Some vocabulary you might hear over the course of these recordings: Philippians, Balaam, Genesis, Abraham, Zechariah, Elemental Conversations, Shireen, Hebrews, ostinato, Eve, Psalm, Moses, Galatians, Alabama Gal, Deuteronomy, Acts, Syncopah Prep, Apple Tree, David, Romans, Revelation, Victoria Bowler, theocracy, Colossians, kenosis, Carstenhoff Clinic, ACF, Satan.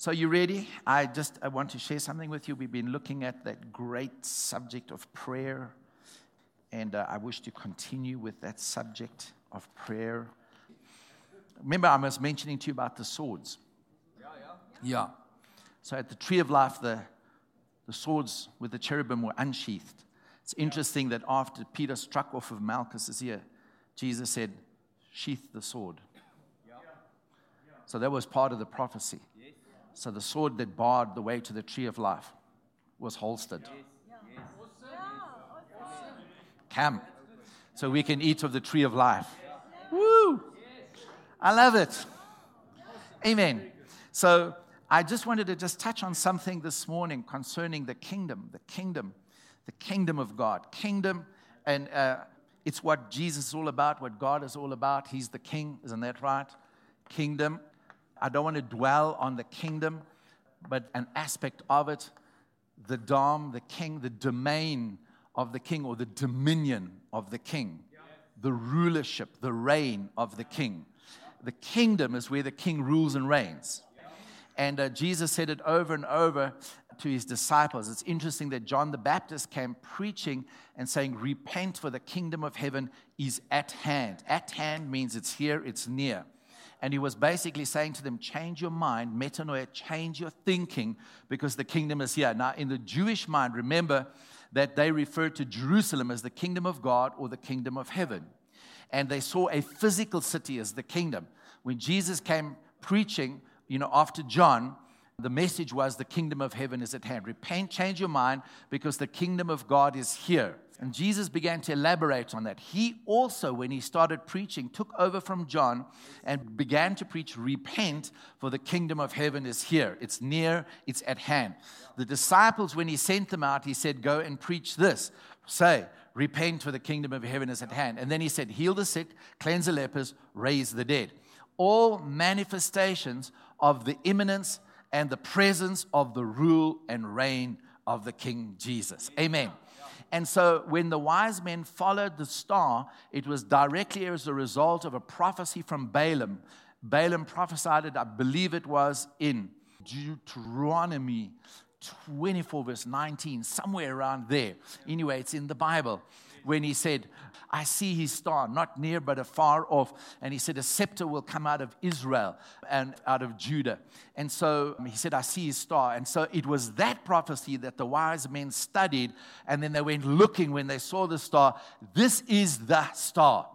So you ready? I want to share something with you. We've been looking at that great subject of prayer, and I wish to continue with that subject of prayer. Remember, I was mentioning to you about the swords. Yeah. So at the Tree of Life, the swords with the cherubim were unsheathed. It's interesting that after Peter struck off of Malchus' ear, Jesus said, sheath the sword. So that was part of the prophecy. So the sword that barred the way to the Tree of Life was holstered. Come. So we can eat of the Tree of Life. Woo! I love it. Amen. So I just wanted to touch on something this morning concerning the kingdom of God. Kingdom, and it's what Jesus is all about, what God is all about. He's the king, isn't that right? Kingdom. I don't want to dwell on the kingdom, but an aspect of it, the dom, the king, the domain of the king, or the dominion of the king, the rulership, the reign of the king. The kingdom is where the king rules and reigns. And Jesus said it over and over to his disciples. It's interesting that John the Baptist came preaching and saying, repent, for the kingdom of heaven is at hand. At hand means it's here, it's near. And he was basically saying to them, change your mind, metanoia, change your thinking, because the kingdom is here. Now, in the Jewish mind, remember that they referred to Jerusalem as the kingdom of God or the kingdom of heaven. And they saw a physical city as the kingdom. When Jesus came preaching, after John, the message was the kingdom of heaven is at hand. Repent, change your mind, because the kingdom of God is here. And Jesus began to elaborate on that. He also, when he started preaching, took over from John and began to preach, repent, for the kingdom of heaven is here. It's near, it's at hand. The disciples, when he sent them out, he said, go and preach this. Say, repent, for the kingdom of heaven is at hand. And then he said, heal the sick, cleanse the lepers, raise the dead. All manifestations of the imminence and the presence of the rule and reign of the King Jesus. Amen. And so when the wise men followed the star, it was directly as a result of a prophecy from Balaam. Balaam prophesied it, I believe it was in Deuteronomy 24, verse 19, somewhere around there. Anyway, it's in the Bible. When he said, I see his star, not near but afar off. And he said, a scepter will come out of Israel and out of Judah. And so he said, I see his star. And so it was that prophecy that the wise men studied. And then they went looking when they saw the star. This is the star.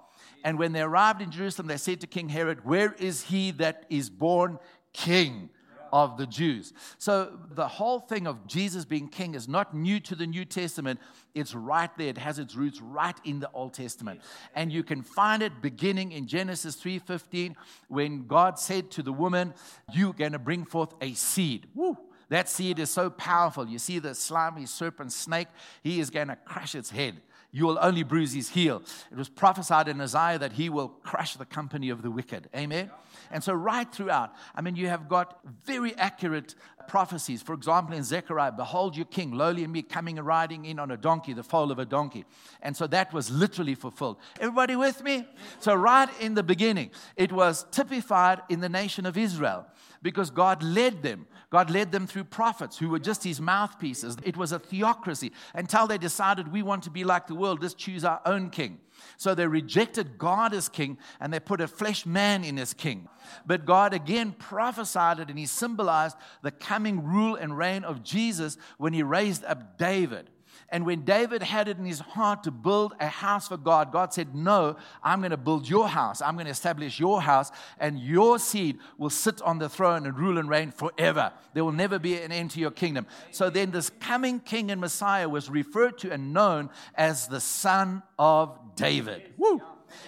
And when they arrived in Jerusalem, they said to King Herod, where is he that is born king of the Jews? So the whole thing of Jesus being king is not new to the New Testament. It's right there. It has its roots right in the Old Testament. And you can find it beginning in Genesis 3:15 when God said to the woman, you're going to bring forth a seed. Woo! That seed is so powerful. You see the slimy serpent snake, he is going to crush its head. You will only bruise his heel. It was prophesied in Isaiah that he will crush the company of the wicked. Amen? And so right throughout, you have got very accurate prophecies. For example, in Zechariah, behold your king, lowly and meek, coming and riding in on a donkey, the foal of a donkey. And so that was literally fulfilled. Everybody with me? So right in the beginning, it was typified in the nation of Israel because God led them. God led them through prophets who were just his mouthpieces. It was a theocracy until they decided we want to be like the world. Let's choose our own king. So they rejected God as king and they put a flesh man in as king. But God again prophesied it, and he symbolized the coming rule and reign of Jesus when he raised up David. And when David had it in his heart to build a house for God, God said, no, I'm going to build your house. I'm going to establish your house, and your seed will sit on the throne and rule and reign forever. There will never be an end to your kingdom. So then this coming king and Messiah was referred to and known as the Son of David. Woo!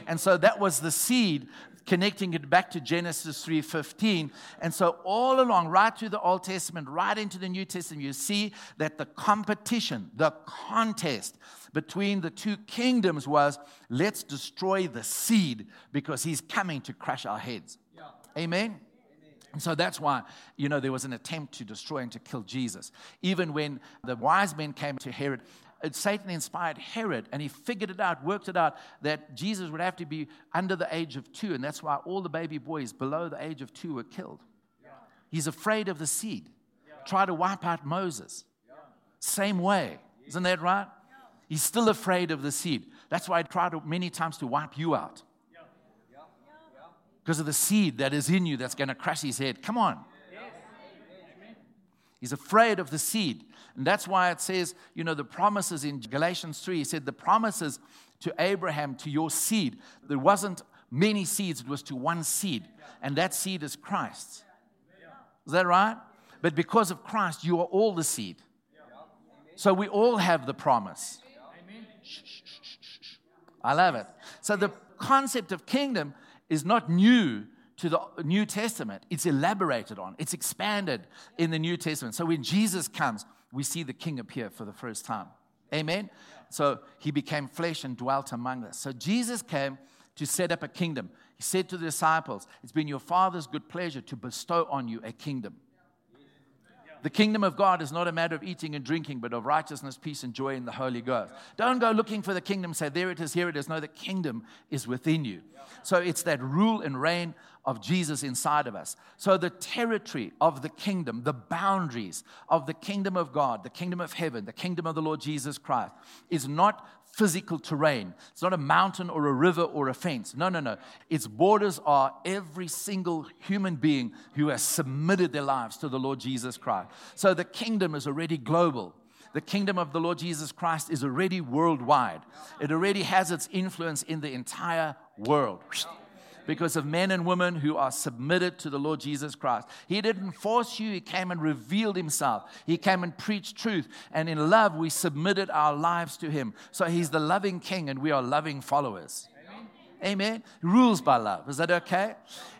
And so that was the seed, connecting it back to Genesis 3:15. And so all along, right through the Old Testament, right into the New Testament, you see that the competition, the contest between the two kingdoms was, let's destroy the seed because he's coming to crush our heads. Amen? And so that's why, there was an attempt to destroy and to kill Jesus. Even when the wise men came to Herod, Satan inspired Herod, and he figured it out, worked it out, that Jesus would have to be under the age of 2, and that's why all the baby boys below the age of 2 were killed. He's afraid of the seed. Try to wipe out Moses. Same way. Isn't that right? He's still afraid of the seed. That's why I tried many times to wipe you out. Because of the seed that is in you that's going to crush his head. Come on. He's afraid of the seed. And that's why it says, you know, the promises in Galatians 3, he said the promises to Abraham, to your seed. There wasn't many seeds. It was to one seed. And that seed is Christ. Is that right? But because of Christ, you are all the seed. So we all have the promise. I love it. So the concept of kingdom is not new to the New Testament. It's elaborated on. It's expanded in the New Testament. So when Jesus comes, we see the King appear for the first time. Amen? So he became flesh and dwelt among us. So Jesus came to set up a kingdom. He said to the disciples, it's been your Father's good pleasure to bestow on you a kingdom. The kingdom of God is not a matter of eating and drinking, but of righteousness, peace, and joy in the Holy Ghost. Don't go looking for the kingdom. Say, there it is, here it is. No, the kingdom is within you. So it's that rule and reign of Jesus inside of us. So the territory of the kingdom, the boundaries of the kingdom of God, the kingdom of heaven, the kingdom of the Lord Jesus Christ is not physical terrain. It's not a mountain or a river or a fence. No, no, no. Its borders are every single human being who has submitted their lives to the Lord Jesus Christ. So the kingdom is already global. The kingdom of the Lord Jesus Christ is already worldwide. It already has its influence in the entire world. Because of men and women who are submitted to the Lord Jesus Christ. He didn't force you. He came and revealed himself. He came and preached truth. And in love, we submitted our lives to him. So he's the loving king and we are loving followers. Amen. He rules by love. Is that okay?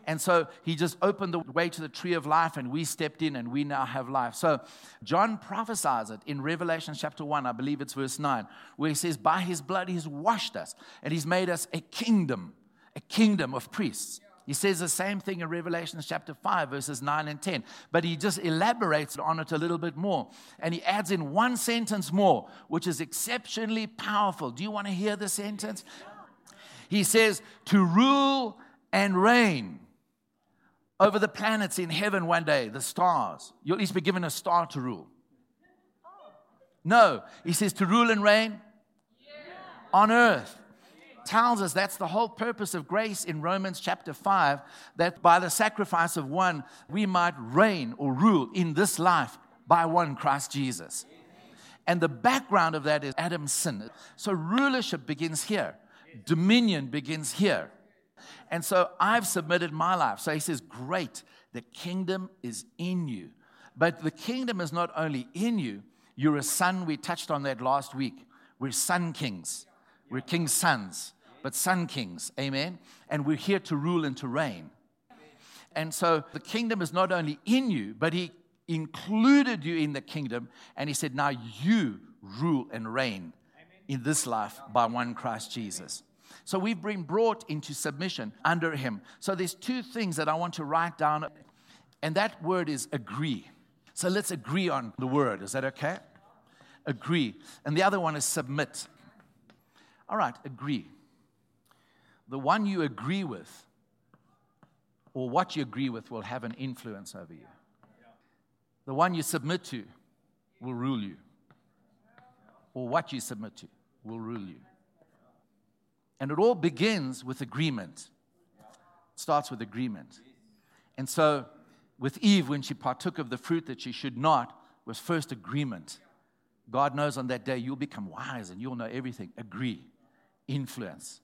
And so he just opened the way to the tree of life and we stepped in and we now have life. So John prophesies it in Revelation chapter 1, I believe it's verse 9, where he says, by his blood he's washed us and he's made us a kingdom of priests. He says the same thing in Revelation chapter 5, verses 9 and 10. But he just elaborates on it a little bit more. And he adds in one sentence more, which is exceptionally powerful. Do you want to hear the sentence? He says, to rule and reign over the planets in heaven one day, the stars. You'll at least be given a star to rule. No, he says to rule and reign on earth. Tells us that's the whole purpose of grace in Romans chapter 5, that by the sacrifice of one, we might reign or rule in this life by one Christ Jesus. And the background of that is Adam's sin. So rulership begins here. Dominion begins here. And so I've submitted my life. So he says, great, the kingdom is in you. But the kingdom is not only in you, you're a son. We touched on that last week. We're son kings. We're king's sons. But son kings, amen? And we're here to rule and to reign. And so the kingdom is not only in you, but he included you in the kingdom. And he said, now you rule and reign in this life by one Christ Jesus. So we've been brought into submission under him. So there's two things that I want to write down. And that word is agree. So let's agree on the word. Is that okay? Agree. And the other one is submit. All right, agree. The one you agree with or what you agree with will have an influence over you. The one you submit to will rule you. Or what you submit to will rule you. And it all begins with agreement. It starts with agreement. And so with Eve, when she partook of the fruit that she should not, was first agreement. God knows on that day you'll become wise and you'll know everything. Agree. Influence.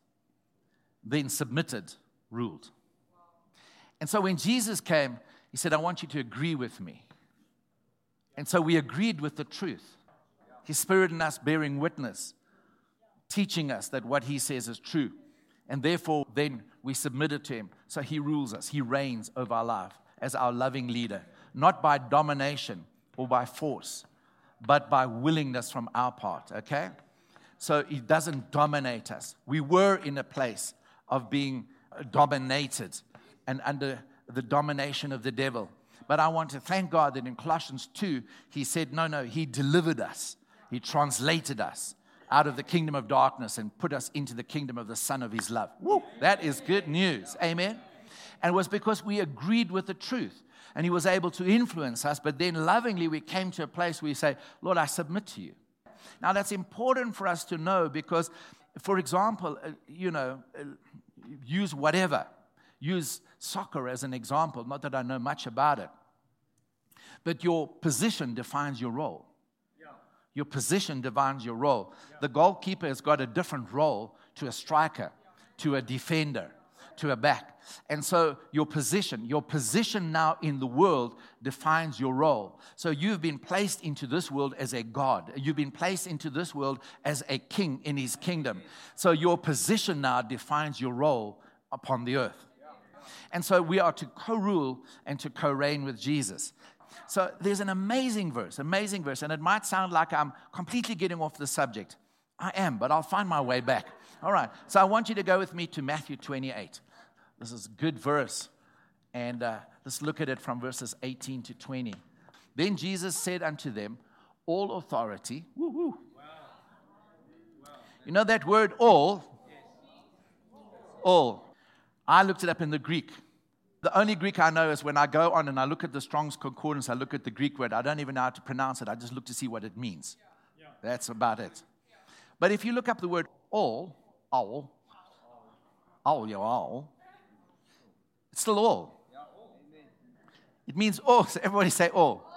Then submitted, ruled. And so when Jesus came, he said, I want you to agree with me. And so we agreed with the truth. His Spirit in us bearing witness, teaching us that what he says is true. And therefore, then we submitted to him. So he rules us. He reigns over our life as our loving leader, not by domination or by force, but by willingness from our part, okay? So he doesn't dominate us. We were in a place of being dominated and under the domination of the devil. But I want to thank God that in Colossians 2, he said, no, he delivered us. He translated us out of the kingdom of darkness and put us into the kingdom of the Son of his love. Woo! That is good news. Amen? And it was because we agreed with the truth. and he was able to influence us. But then lovingly, we came to a place where we say, Lord, I submit to you. Now, that's important for us to know because, for example, use whatever. Use soccer as an example. Not that I know much about it. But your position defines your role. Yeah. Your position defines your role. Yeah. The goalkeeper has got a different role to a striker, to a defender, to a back. And so your position now in the world defines your role. So you've been placed into this world as a god. You've been placed into this world as a king in his kingdom. So your position now defines your role upon the earth. And so we are to co-rule and to co-reign with Jesus. So there's an amazing verse, and it might sound like I'm completely getting off the subject. I am, but I'll find my way back. All right, so I want you to go with me to Matthew 28. This is a good verse, and let's look at it from verses 18 to 20. Then Jesus said unto them, all authority. Woo-hoo. Wow. Wow. You know that word all? Yes. All. I looked it up in the Greek. The only Greek I know is when I go on and I look at the Strong's Concordance, I look at the Greek word. I don't even know how to pronounce it. I just look to see what it means. Yeah. That's about it. But if you look up the word all, it's still all. It means all. So everybody say all.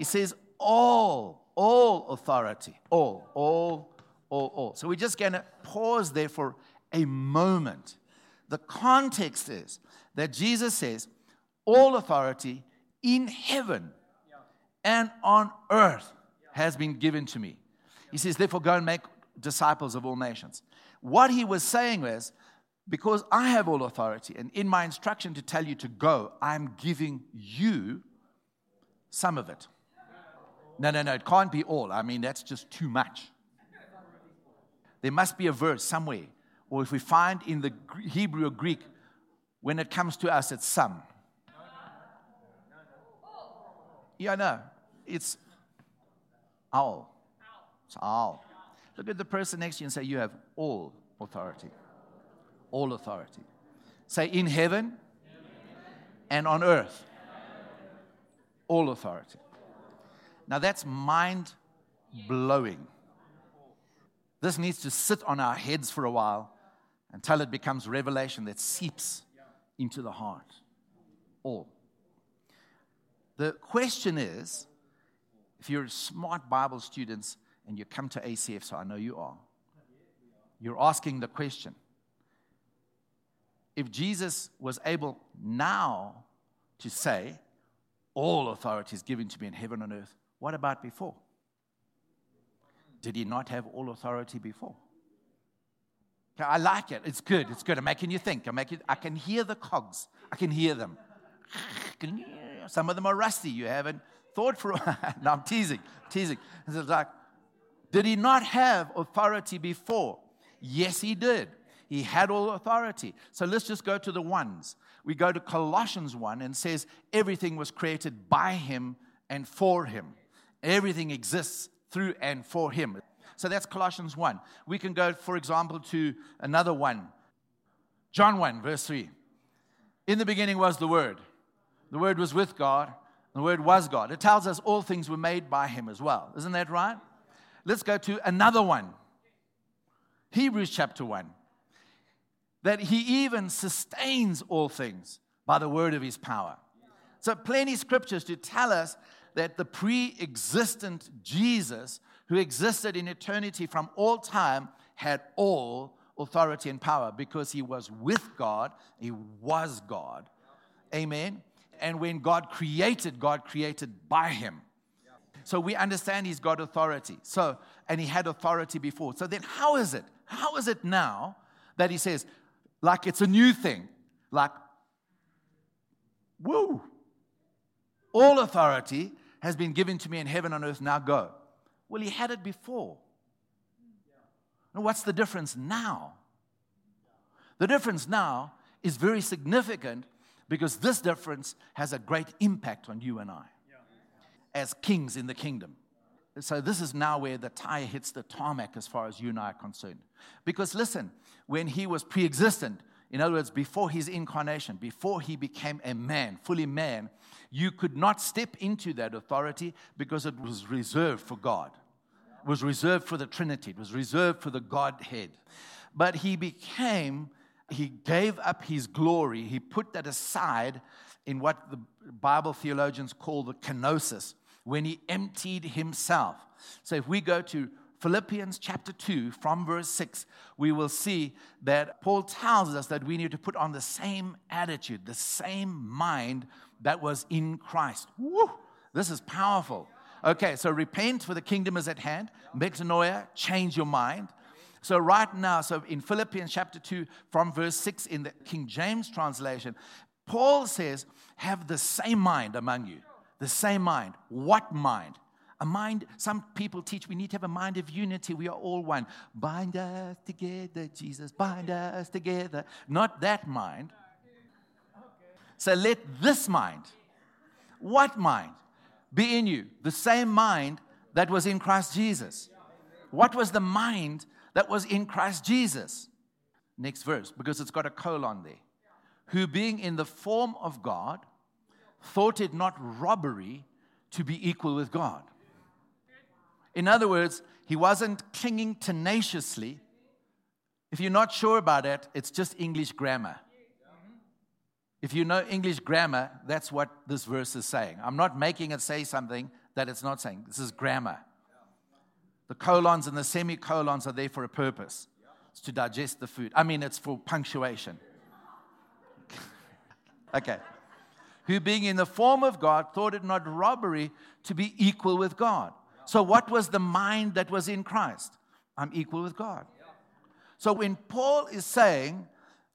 It says all authority. All. So we're just going to pause there for a moment. The context is that Jesus says, all authority in heaven and on earth has been given to me. He says, therefore, go and make disciples of all nations. What he was saying was, because I have all authority, and in my instruction to tell you to go, I'm giving you some of it. No, it can't be all. I mean, that's just too much. There must be a verse somewhere, or if we find in the Hebrew or Greek, when it comes to us, it's some. It's all. It's all. Look at the person next to you and say, you have all authority. All authority. Say, in heaven and on earth. All authority. Now that's mind-blowing. This needs to sit on our heads for a while until it becomes revelation that seeps into the heart. All. The question is, if you're smart Bible students, and you come to ACF, so I know you are. You're asking the question. If Jesus was able now to say, all authority is given to me in heaven and earth, what about before? Did he not have all authority before? Okay, I like it. It's good. I'm making you think. I can hear the cogs. I can hear them. Some of them are rusty. You haven't thought for... No, I'm teasing. It's like, did he not have authority before? Yes, he did. He had all authority. So let's just go to the ones. We go to Colossians 1 and says everything was created by him and for him. Everything exists through and for him. So that's Colossians 1. We can go, for example, to another one. John 1, verse 3. In the beginning was the Word. The Word was with God. The Word was God. It tells us all things were made by him as well. Isn't that right? Let's go to another one, Hebrews chapter 1, that he even sustains all things by the word of his power. So plenty scriptures to tell us that the pre-existent Jesus, who existed in eternity from all time, had all authority and power because he was with God, he was God. Amen? And when God created by him. So we understand he's got authority. So, and he had authority before. So then how is it now that he says, like it's a new thing, like, woo, all authority has been given to me in heaven and earth, now go. Well, he had it before. Now, what's the difference now? The difference now is very significant because this difference has a great impact on you and I. As kings in the kingdom. So this is now where the tire hits the tarmac as far as you and I are concerned. Because listen, when he was pre-existent, In other words, before his incarnation, before he became a man, fully man, you could not step into that authority because it was reserved for God. It was reserved for the Trinity. It was reserved for the Godhead. But he gave up his glory. He put that aside in what the Bible theologians call the kenosis, when he emptied himself. So if we go to Philippians chapter 2 from verse 6, we will see that Paul tells us that we need to put on the same attitude, the same mind that was in Christ. Woo! This is powerful. Okay, so repent, for the kingdom is at hand. Metanoia, change your mind. So right now, so in Philippians chapter 2 from verse 6 in the King James translation, Paul says, have the same mind among you. The same mind. What mind? A mind, some people teach we need to have a mind of unity. We are all one. Bind us together, Jesus. Bind us together. Not that mind. So let this mind. What mind? Be in you. The same mind that was in Christ Jesus. What was the mind that was in Christ Jesus? Next verse, because it's got a colon there. Who being in the form of God, thought it not robbery to be equal with God. In other words, he wasn't clinging tenaciously. If you're not sure about it, it's just English grammar. If you know English grammar, that's what this verse is saying. I'm not making it say something that it's not saying. This is grammar. The colons and the semicolons are there for a purpose. It's to digest the food. I mean, it's for punctuation. Okay. Who being in the form of God, thought it not robbery to be equal with God. So what was the mind that was in Christ? I'm equal with God. So when Paul is saying,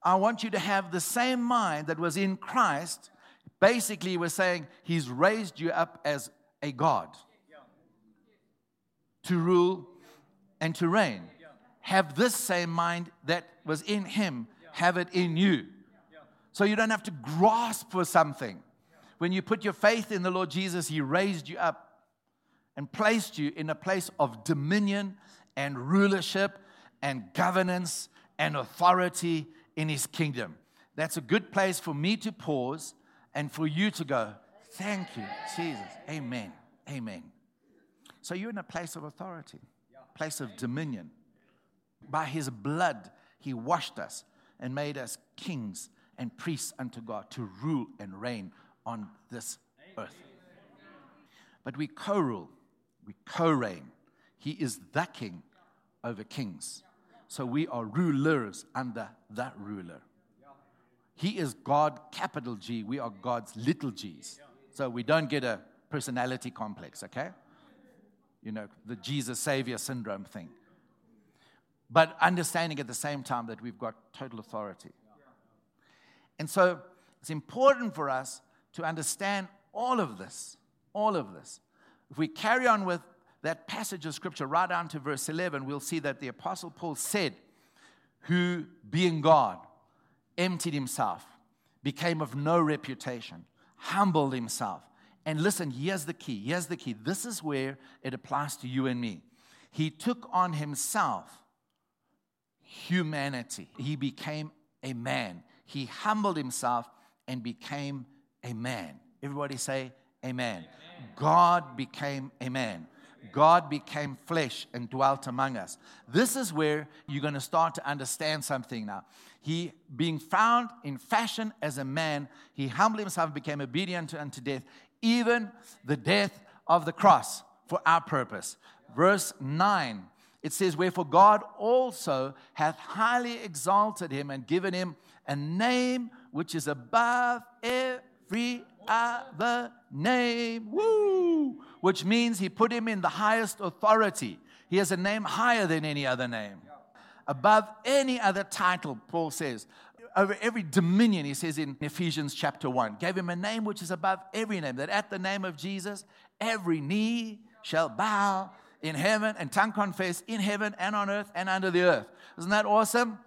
I want you to have the same mind that was in Christ, basically we're saying he's raised you up as a God to rule and to reign. Have this same mind that was in him. Have it in you. So you don't have to grasp for something. When you put your faith in the Lord Jesus, he raised you up and placed you in a place of dominion and rulership and governance and authority in his kingdom. That's a good place for me to pause and for you to go, thank you, Jesus. Amen. Amen. So you're in a place of authority, place of dominion. By his blood, he washed us and made us kings and priests unto God to rule and reign on this earth. But we co-rule. We co-reign. He is the king over kings. So we are rulers under that ruler. He is God, capital G. We are God's little g's. So we don't get a personality complex, okay? You know, the Jesus Savior syndrome thing. But understanding at the same time that we've got total authority. And so it's important for us to understand all of this. All of this. If we carry on with that passage of Scripture right down to verse 11, we'll see that the Apostle Paul said, who, being God, emptied himself, became of no reputation, humbled himself. And listen, here's the key. Here's the key. This is where it applies to you and me. He took on himself humanity. He became a man. He humbled himself and became a man. Everybody say, Amen. God became a man. God became flesh and dwelt among us. This is where you're going to start to understand something now. He, being found in fashion as a man, he humbled himself and became obedient unto death, even the death of the cross for our purpose. Verse 9, it says, wherefore God also hath highly exalted him and given him a name which is above every other name. Woo! Which means he put him in the highest authority. He has a name higher than any other name. Above any other title, Paul says. Over every dominion, he says in Ephesians chapter 1. Gave him a name which is above every name. That at the name of Jesus, every knee shall bow in heaven and tongue confess in heaven and on earth and under the earth. Isn't that awesome?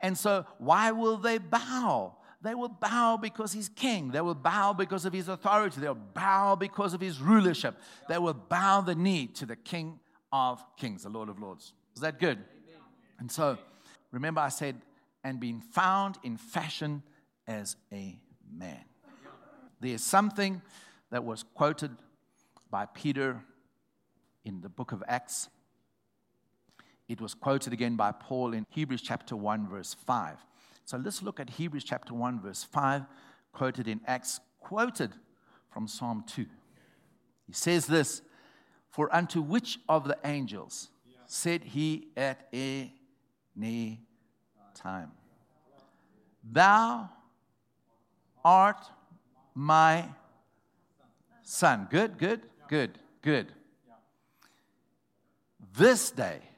And so why will they bow? They will bow because he's king. They will bow because of his authority. They will bow because of his rulership. They will bow the knee to the King of Kings, the Lord of Lords. Is that good? And so, remember I said, and being found in fashion as a man. There's something that was quoted by Peter in the book of Acts. It was quoted again by Paul in Hebrews chapter 1, verse 5. So let's look at Hebrews chapter 1, verse 5, quoted in Acts, quoted from Psalm 2. He says this, "For unto which of the angels said he at any time, Thou art my son." Good. "This day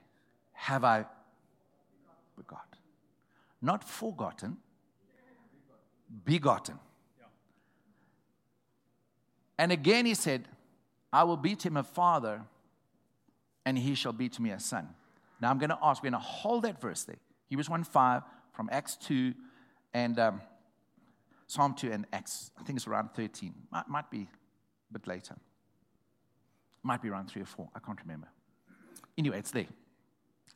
have I begot." Not forgotten, begotten. And again he said, "I will be to him a father, and he shall be to me a son." Now I'm going to ask, we're going to hold that verse there. Hebrews 1:5 from Acts 2 and Psalm 2 and Acts. I think it's around 13. Might be a bit later. Might be around 3 or 4. I can't remember. Anyway, it's there.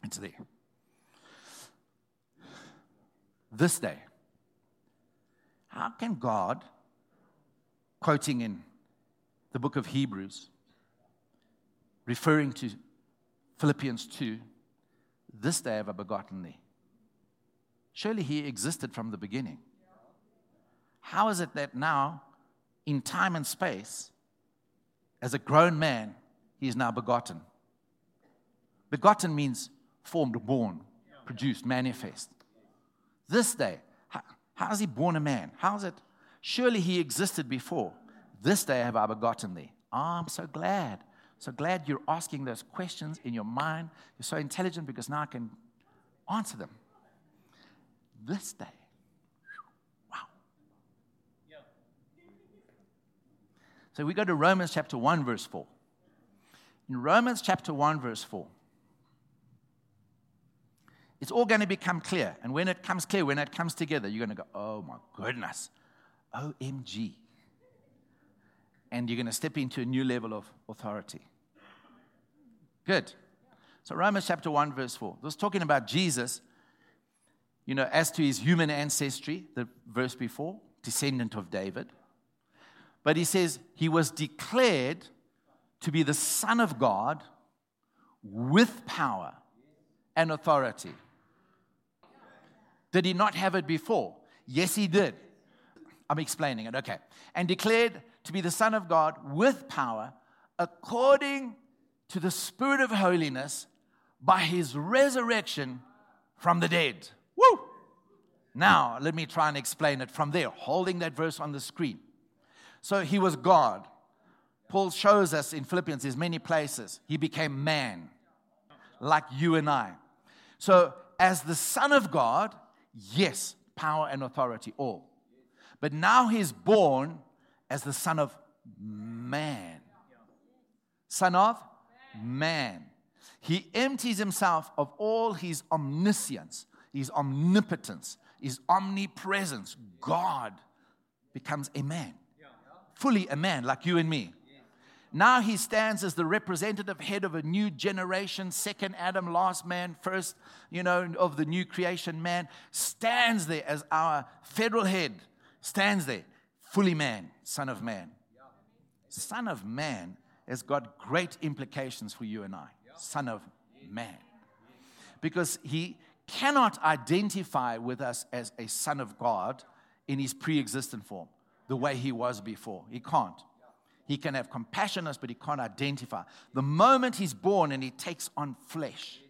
It's there. This day. How can God, quoting in the book of Hebrews, referring to Philippians 2, "This day have I begotten thee"? Surely he existed from the beginning. How is it that now, in time and space, as a grown man, he is now begotten? Begotten means formed, born, produced, manifest. This day, how is he born a man? How is it? Surely he existed before. "This day have I begotten thee." I'm so glad. So glad you're asking those questions in your mind. You're so intelligent because now I can answer them. This day. Wow. So we go to Romans chapter 1, verse 4. In Romans chapter 1, verse 4, it's all going to become clear. And when it comes clear, when it comes together, you're going to go, "Oh my goodness, OMG." And you're going to step into a new level of authority. Good. So Romans chapter 1, verse 4. It was talking about Jesus, you know, as to his human ancestry, the verse before, descendant of David. But he says he was declared to be the Son of God with power and authority. Did he not have it before? Yes, he did. I'm explaining it. Okay. And declared to be the Son of God with power, according to the Spirit of holiness, by his resurrection from the dead. Woo! Now, let me try and explain it from there, holding that verse on the screen. So he was God. Paul shows us in Philippians, there's many places, he became man, like you and I. So as the Son of God, yes, power and authority, all. But now he's born as the Son of Man. Son of Man. He empties himself of all his omniscience, his omnipotence, his omnipresence. God becomes a man. Fully a man, like you and me. Now he stands as the representative head of a new generation, second Adam, last man, first, you know, of the new creation man. Stands there as our federal head. Stands there. Fully man, Son of Man. Son of Man has got great implications for you and I. Son of Man. Because he cannot identify with us as a Son of God in his pre-existent form, the way he was before. He can't. He can have compassion on us, but he can't identify. The moment he's born and he takes on flesh,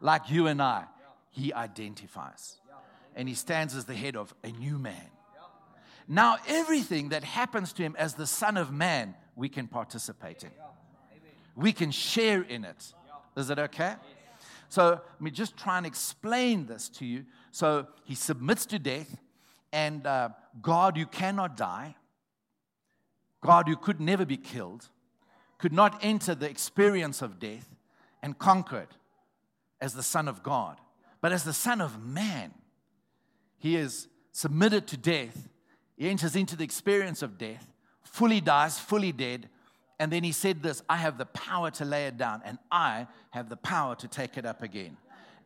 like you and I, he identifies. And he stands as the head of a new man. Now everything that happens to him as the Son of Man, we can participate in. We can share in it. Is it okay? So let me just try and explain this to you. So he submits to death, and God who cannot die, God who could never be killed, could not enter the experience of death and conquer it as the Son of God. But as the Son of Man, he is submitted to death. He enters into the experience of death, fully dies, fully dead. And then he said this, "I have the power to lay it down, and I have the power to take it up again."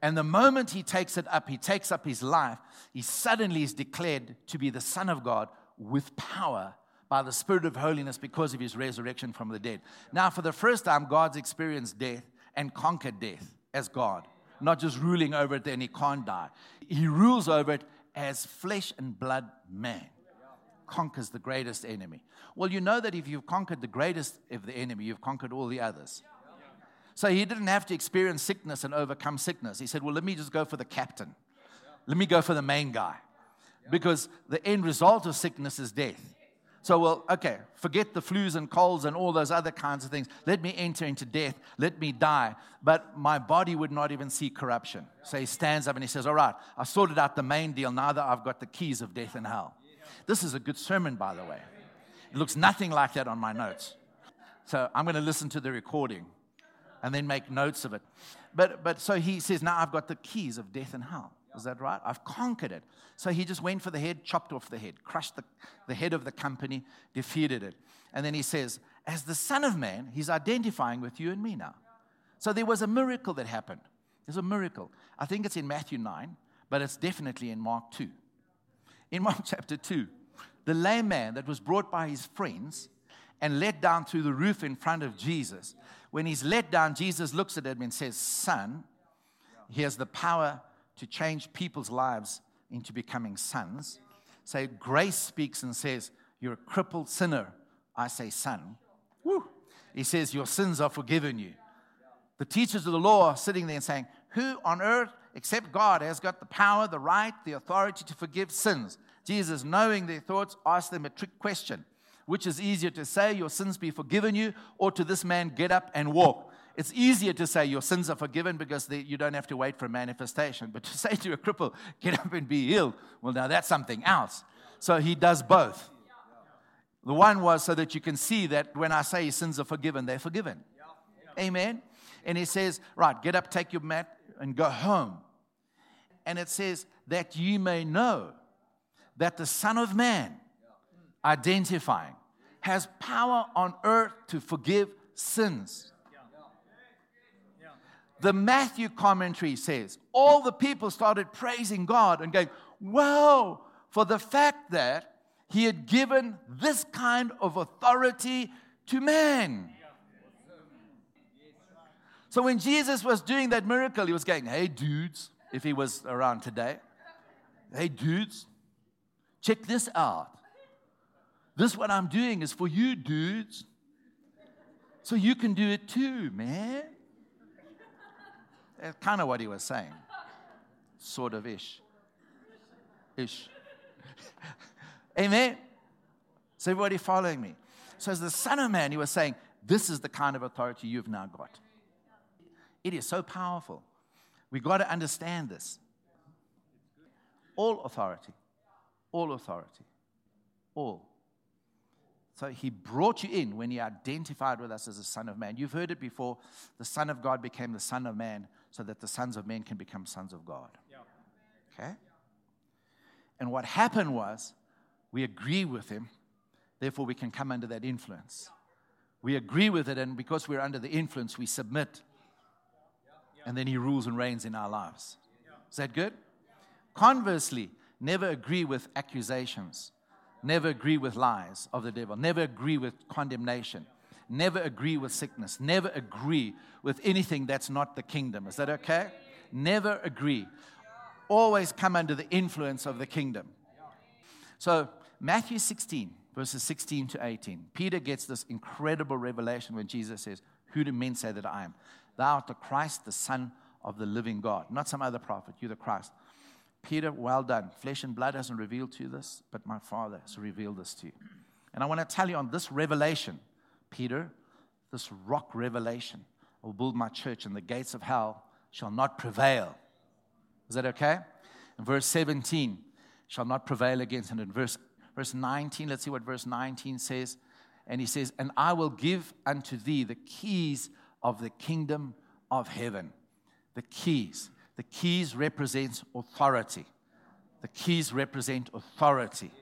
And the moment he takes it up, he takes up his life, he suddenly is declared to be the Son of God with power by the Spirit of holiness because of his resurrection from the dead. Now, for the first time, God's experienced death and conquered death as God, not just ruling over it and he can't die. He rules over it as flesh and blood man, conquers the greatest enemy. Well, you know that if you've conquered the greatest of the enemy, you've conquered all the others. So he didn't have to experience sickness and overcome sickness. He said, well, let me just go for the captain. Let me go for the main guy. Because the end result of sickness is death. So, well, okay, forget the flus and colds and all those other kinds of things. Let me enter into death. Let me die. But my body would not even see corruption. So he stands up and he says, all right, I sorted out the main deal. Now that I've got the keys of death and hell. This is a good sermon, by the way. It looks nothing like that on my notes. So I'm going to listen to the recording and then make notes of it. But so he says, now I've got the keys of death and hell. Is that right? I've conquered it. So he just went for the head, chopped off the head, crushed the head of the company, defeated it. And then he says, as the Son of Man, he's identifying with you and me now. So there was a miracle that happened. There's a miracle. I think it's in Matthew 9, but it's definitely in Mark 2. In Mark chapter 2, the lame man that was brought by his friends and let down through the roof in front of Jesus, when he's let down, Jesus looks at him and says, Son, he has the power to change people's lives into becoming sons. So grace speaks and says, you're a crippled sinner. I say, son. Woo. He says, your sins are forgiven you. The teachers of the law are sitting there and saying, who on earth except God has got the power, the right, the authority to forgive sins? Jesus, knowing their thoughts, asked them a trick question. Which is easier to say, your sins be forgiven you, or to this man, get up and walk? It's easier to say your sins are forgiven because you don't have to wait for a manifestation. But to say to a cripple, get up and be healed, well, now that's something else. So he does both. The one was so that you can see that when I say your sins are forgiven, they're forgiven. Amen? And he says, right, get up, take your mat, and go home. And it says, that you may know that the Son of Man, identifying, has power on earth to forgive sins. The Matthew commentary says, all the people started praising God and going, wow, for the fact that he had given this kind of authority to man. So when Jesus was doing that miracle, he was going, hey, dudes, if he was around today. Hey, dudes, check this out. This what I'm doing is for you, dudes. So you can do it too, man. That's kind of what he was saying. Sort of ish. Ish. Amen? Is everybody following me? So as the Son of Man, he was saying, this is the kind of authority you've now got. It is so powerful. We've got to understand this. All authority. All authority. All. So he brought you in when he identified with us as the Son of Man. You've heard it before. The Son of God became the Son of Man so that the sons of men can become sons of God. Okay? And what happened was we agree with him. Therefore, we can come under that influence. We agree with it, and because we're under the influence, we submit. And then he rules and reigns in our lives. Is that good? Conversely, never agree with accusations. Never agree with lies of the devil. Never agree with condemnation. Never agree with sickness. Never agree with anything that's not the kingdom. Is that okay? Never agree. Always come under the influence of the kingdom. So Matthew 16, verses 16 to 18. Peter gets this incredible revelation when Jesus says, who do men say that I am? Thou art the Christ, the Son of the living God. Not some other prophet. You're the Christ. Peter, well done. Flesh and blood hasn't revealed to you this, but my Father has revealed this to you. And I want to tell you on this revelation, Peter, this rock revelation, I will build my church and the gates of hell shall not prevail. Is that okay? In verse 17, shall not prevail against. And in verse 19, let's see what verse 19 says. And he says, and I will give unto thee the keys of the kingdom of heaven. The keys. The keys represent authority. The keys represent authority.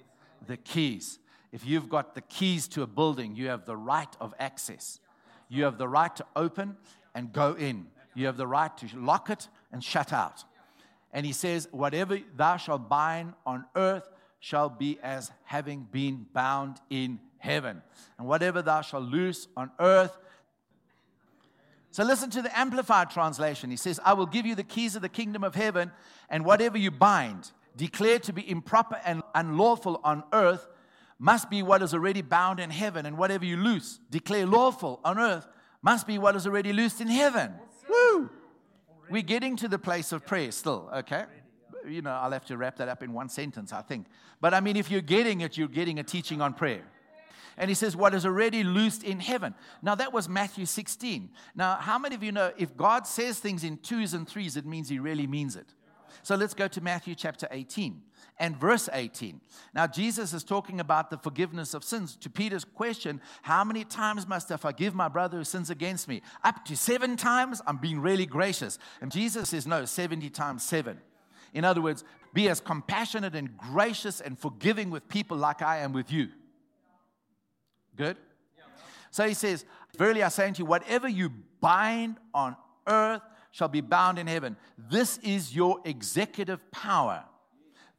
The keys. If you've got the keys to a building, you have the right of access. You have the right to open and go in. You have the right to lock it and shut out. And he says, whatever thou shalt bind on earth shall be as having been bound in heaven. And whatever thou shalt loose on earth. So listen to the Amplified translation. He says, I will give you the keys of the kingdom of heaven, and whatever you bind, declared to be improper and unlawful on earth, must be what is already bound in heaven. And whatever you loose, declare lawful on earth, must be what is already loosed in heaven. Woo! We're getting to the place of prayer still, okay? You know, I'll have to wrap that up in one sentence, I think. But I mean, if you're getting a teaching on prayer. And he says, what is already loosed in heaven. Now, that was Matthew 16. Now, how many of you know if God says things in twos and threes, it means he really means it? So let's go to Matthew chapter 18 and verse 18. Now, Jesus is talking about the forgiveness of sins. To Peter's question, how many times must I forgive my brother who sins against me? Up to 7 times? I'm being really gracious. And Jesus says, no, 70 times 7. In other words, be as compassionate and gracious and forgiving with people like I am with you. Good? So he says, verily I say unto you, whatever you bind on earth shall be bound in heaven. This is your executive power.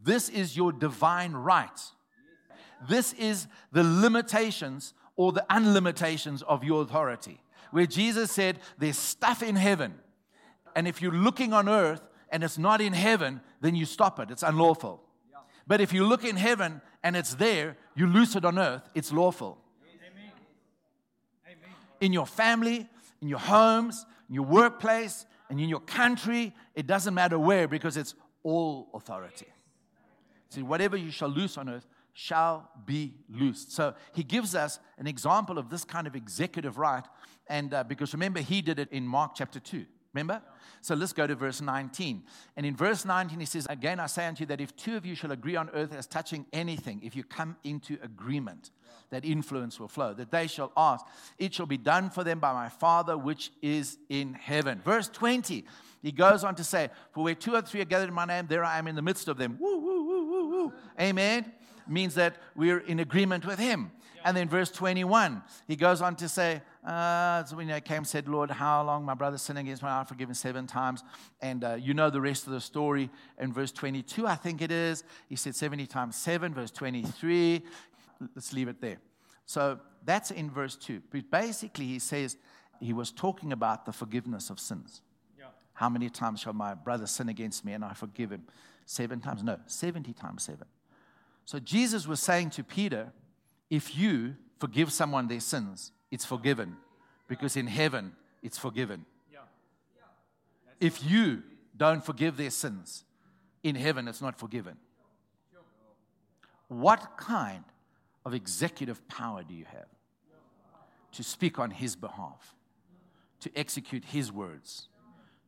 This is your divine right. This is the limitations or the unlimitations of your authority. Where Jesus said, there's stuff in heaven. And if you're looking on earth and it's not in heaven, then you stop it. It's unlawful. But if you look in heaven and it's there, you loose it on earth, it's lawful. Amen. In your family, in your homes, in your workplace, and in your country, it doesn't matter where, because it's all authority. See, whatever you shall loose on earth shall be loosed. So he gives us an example of this kind of executive right. And because remember, he did it in Mark chapter 2. Remember? So let's go to verse 19. And in verse 19, he says, again, I say unto you that if two of you shall agree on earth as touching anything, if you come into agreement, that influence will flow, that they shall ask, it shall be done for them by my Father which is in heaven. Verse 20, he goes on to say, for where 2 or 3 are gathered in my name, there I am in the midst of them. Woo, woo, woo, woo, woo. Amen. Means that we're in agreement with him. And then verse 21, he goes on to say, so when I came, said, Lord, how long my brother sinned against me? I've forgiven 7 times. And you know the rest of the story. In verse 22, I think it is, he said 70 times 7, verse 23. Let's leave it there. So that's in verse 2. But basically, he says he was talking about the forgiveness of sins. Yeah. How many times shall my brother sin against me and I forgive him? 7 times? No, 70 times 7. So Jesus was saying to Peter, if you forgive someone their sins, it's forgiven, because in heaven, it's forgiven. Yeah. Yeah. If you don't forgive their sins, in heaven, it's not forgiven. What kind of executive power do you have to speak on his behalf, to execute his words,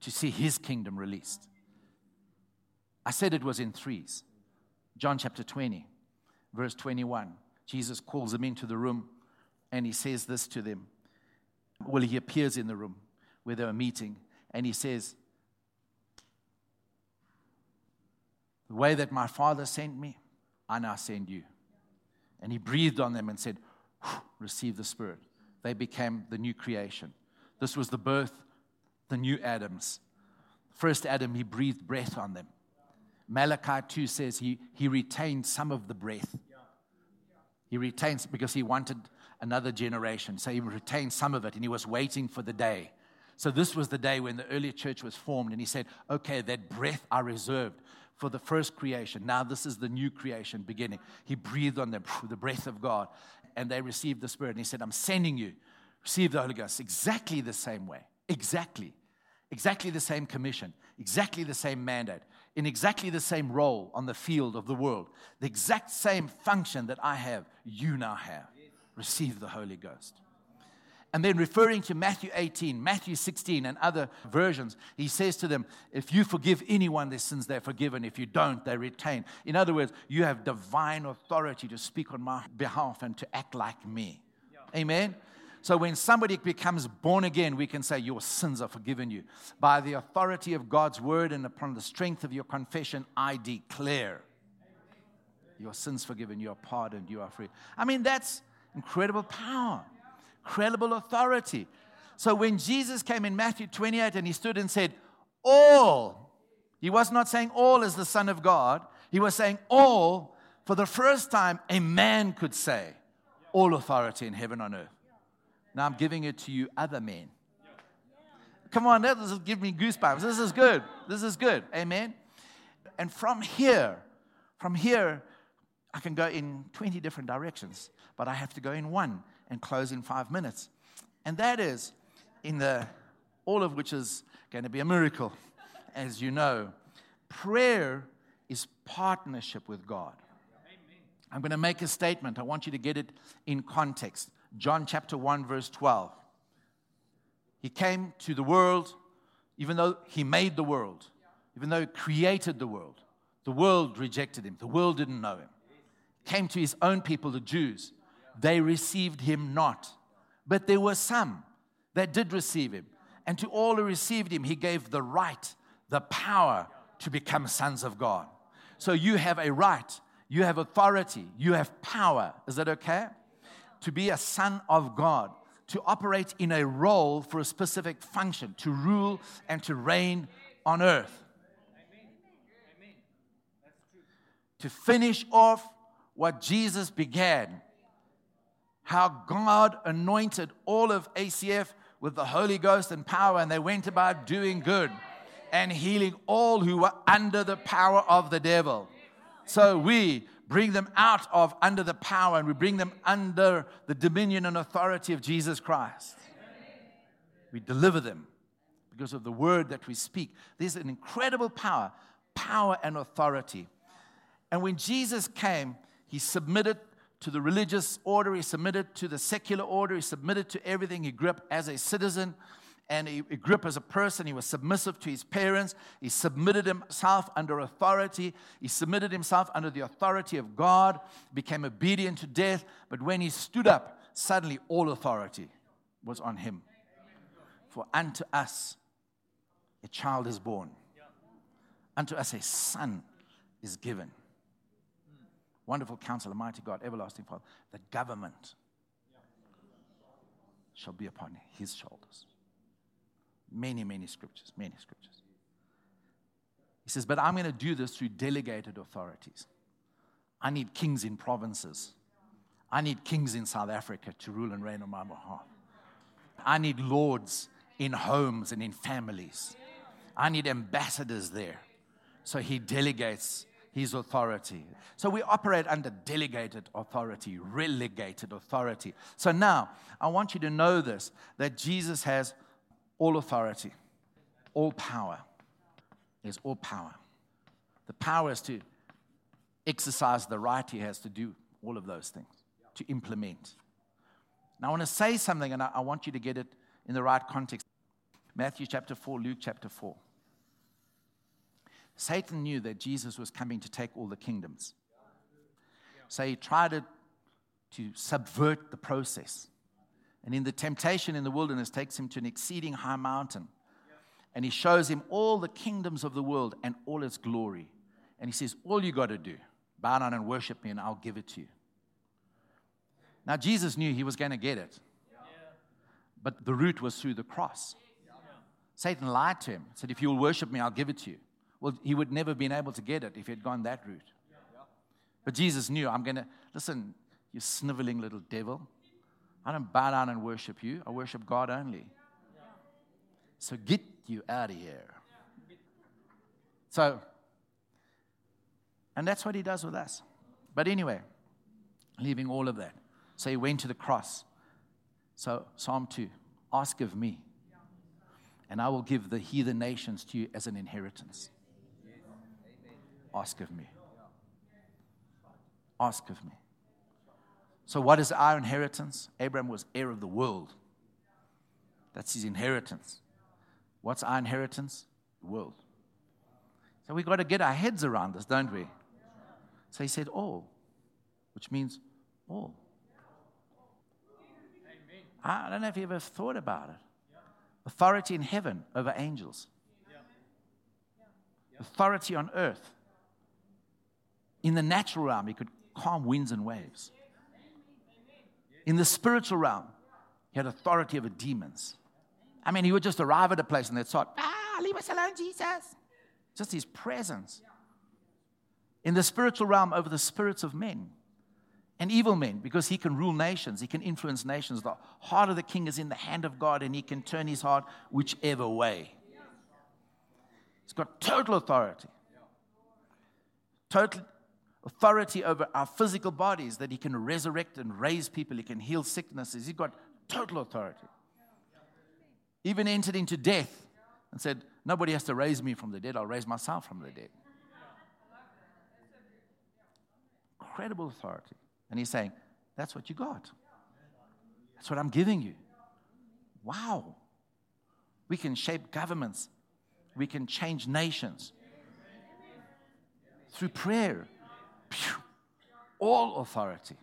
to see his kingdom released? I said it was in threes. John chapter 20, verse 21. Jesus calls them into the room and he says this to them. Well, he appears in the room where they were meeting and he says, the way that my Father sent me, I now send you. And he breathed on them and said, receive the Spirit. They became the new creation. This was the birth, the new Adams. First Adam, he breathed breath on them. Malachi 2 says he retained some of the breath. He retains because he wanted another generation. So he retained some of it and he was waiting for the day. So this was the day when the early church was formed and he said, okay, that breath I reserved for the first creation. Now this is the new creation beginning. He breathed on them, the breath of God, and they received the Spirit. And he said, I'm sending you. Receive the Holy Ghost. Exactly the same way. Exactly. Exactly the same commission. Exactly the same mandate. In exactly the same role on the field of the world. The exact same function that I have, you now have. Receive the Holy Ghost. And then referring to Matthew 18, Matthew 16, and other versions, he says to them, if you forgive anyone their sins, they're forgiven. If you don't, they retain. In other words, you have divine authority to speak on my behalf and to act like me. Yeah. Amen? So when somebody becomes born again, we can say, your sins are forgiven you. By the authority of God's word and upon the strength of your confession, I declare. Your sins forgiven, you are pardoned, you are free. I mean, that's incredible power, incredible authority. So when Jesus came in Matthew 28 and he stood and said, all, he was not saying all as the Son of God. He was saying all, for the first time a man could say, all authority in heaven and earth. Now I'm giving it to you other men. Come on, this is giving me goosebumps. This is good. This is good. Amen. And from here, I can go in 20 different directions, but I have to go in one and close in 5 minutes. And that is in the, all of which is going to be a miracle, as you know. Prayer is partnership with God. Amen. I'm going to make a statement. I want you to get it in context. John chapter 1, verse 12. He came to the world, even though he made the world, even though he created the world. The world rejected him. The world didn't know him. Came to his own people, the Jews. They received him not. But there were some that did receive him. And to all who received him, he gave the right, the power to become sons of God. So you have a right. You have authority. You have power. Is that okay? To be a son of God. To operate in a role for a specific function, to rule and to reign on earth. Amen. That's true. To finish off what Jesus began, how God anointed all of ACF with the Holy Ghost and power, and they went about doing good and healing all who were under the power of the devil. So we bring them out of under the power, and we bring them under the dominion and authority of Jesus Christ. We deliver them because of the word that we speak. There's an incredible power and authority. And when Jesus came, he submitted to the religious order, he submitted to the secular order, he submitted to everything. He grew up as a citizen, and he grew up as a person. He was submissive to his parents. He submitted himself under authority. He submitted himself under the authority of God, became obedient to death. But when he stood up, suddenly all authority was on him. For unto us a child is born. Unto us a son is given. Wonderful Counselor, Mighty God, Everlasting Father. The government shall be upon his shoulders. Many scriptures. He says, but I'm going to do this through delegated authorities. I need kings in provinces. I need kings in South Africa to rule and reign on my behalf. I need lords in homes and in families. I need ambassadors there. So he delegates his authority. So we operate under delegated authority, relegated authority. So now, I want you to know this, that Jesus has all authority, all power. There's all power. The power is to exercise the right. He has to do all of those things, to implement. Now I want to say something, and I want you to get it in the right context. Matthew chapter 4, Luke chapter 4. Satan knew that Jesus was coming to take all the kingdoms. So he tried to subvert the process. And in the temptation in the wilderness, takes him to an exceeding high mountain. And he shows him all the kingdoms of the world and all its glory. And he says, all you got to do, bow down and worship me, and I'll give it to you. Now, Jesus knew he was going to get it. But the route was through the cross. Satan lied to him. He said, if you will worship me, I'll give it to you. Well, he would never have been able to get it if he had gone that route. But Jesus knew, listen, you sniveling little devil. I don't bow down and worship you. I worship God only. So get you out of here. So, and that's what he does with us. But anyway, leaving all of that. So he went to the cross. So Psalm 2, ask of me, and I will give the heathen nations to you as an inheritance. Ask of me. Ask of me. So what is our inheritance? Abraham was heir of the world. That's his inheritance. What's our inheritance? The world. So we've got to get our heads around this, don't we? So he said all, which means all. I don't know if you ever thought about it. Authority in heaven over angels. Authority on earth. In the natural realm, he could calm winds and waves. In the spiritual realm, he had authority over demons. I mean, he would just arrive at a place and they'd start, leave us alone, Jesus. Just his presence. In the spiritual realm, over the spirits of men and evil men, because he can rule nations, he can influence nations. The heart of the king is in the hand of God, and he can turn his heart whichever way. He's got total authority. Total authority over our physical bodies, that he can resurrect and raise people. He can heal sicknesses. He's got total authority. Even entered into death and said, nobody has to raise me from the dead. I'll raise myself from the dead. Incredible authority. And he's saying, that's what you got. That's what I'm giving you. Wow. We can shape governments. We can change nations. Through prayer. All authority.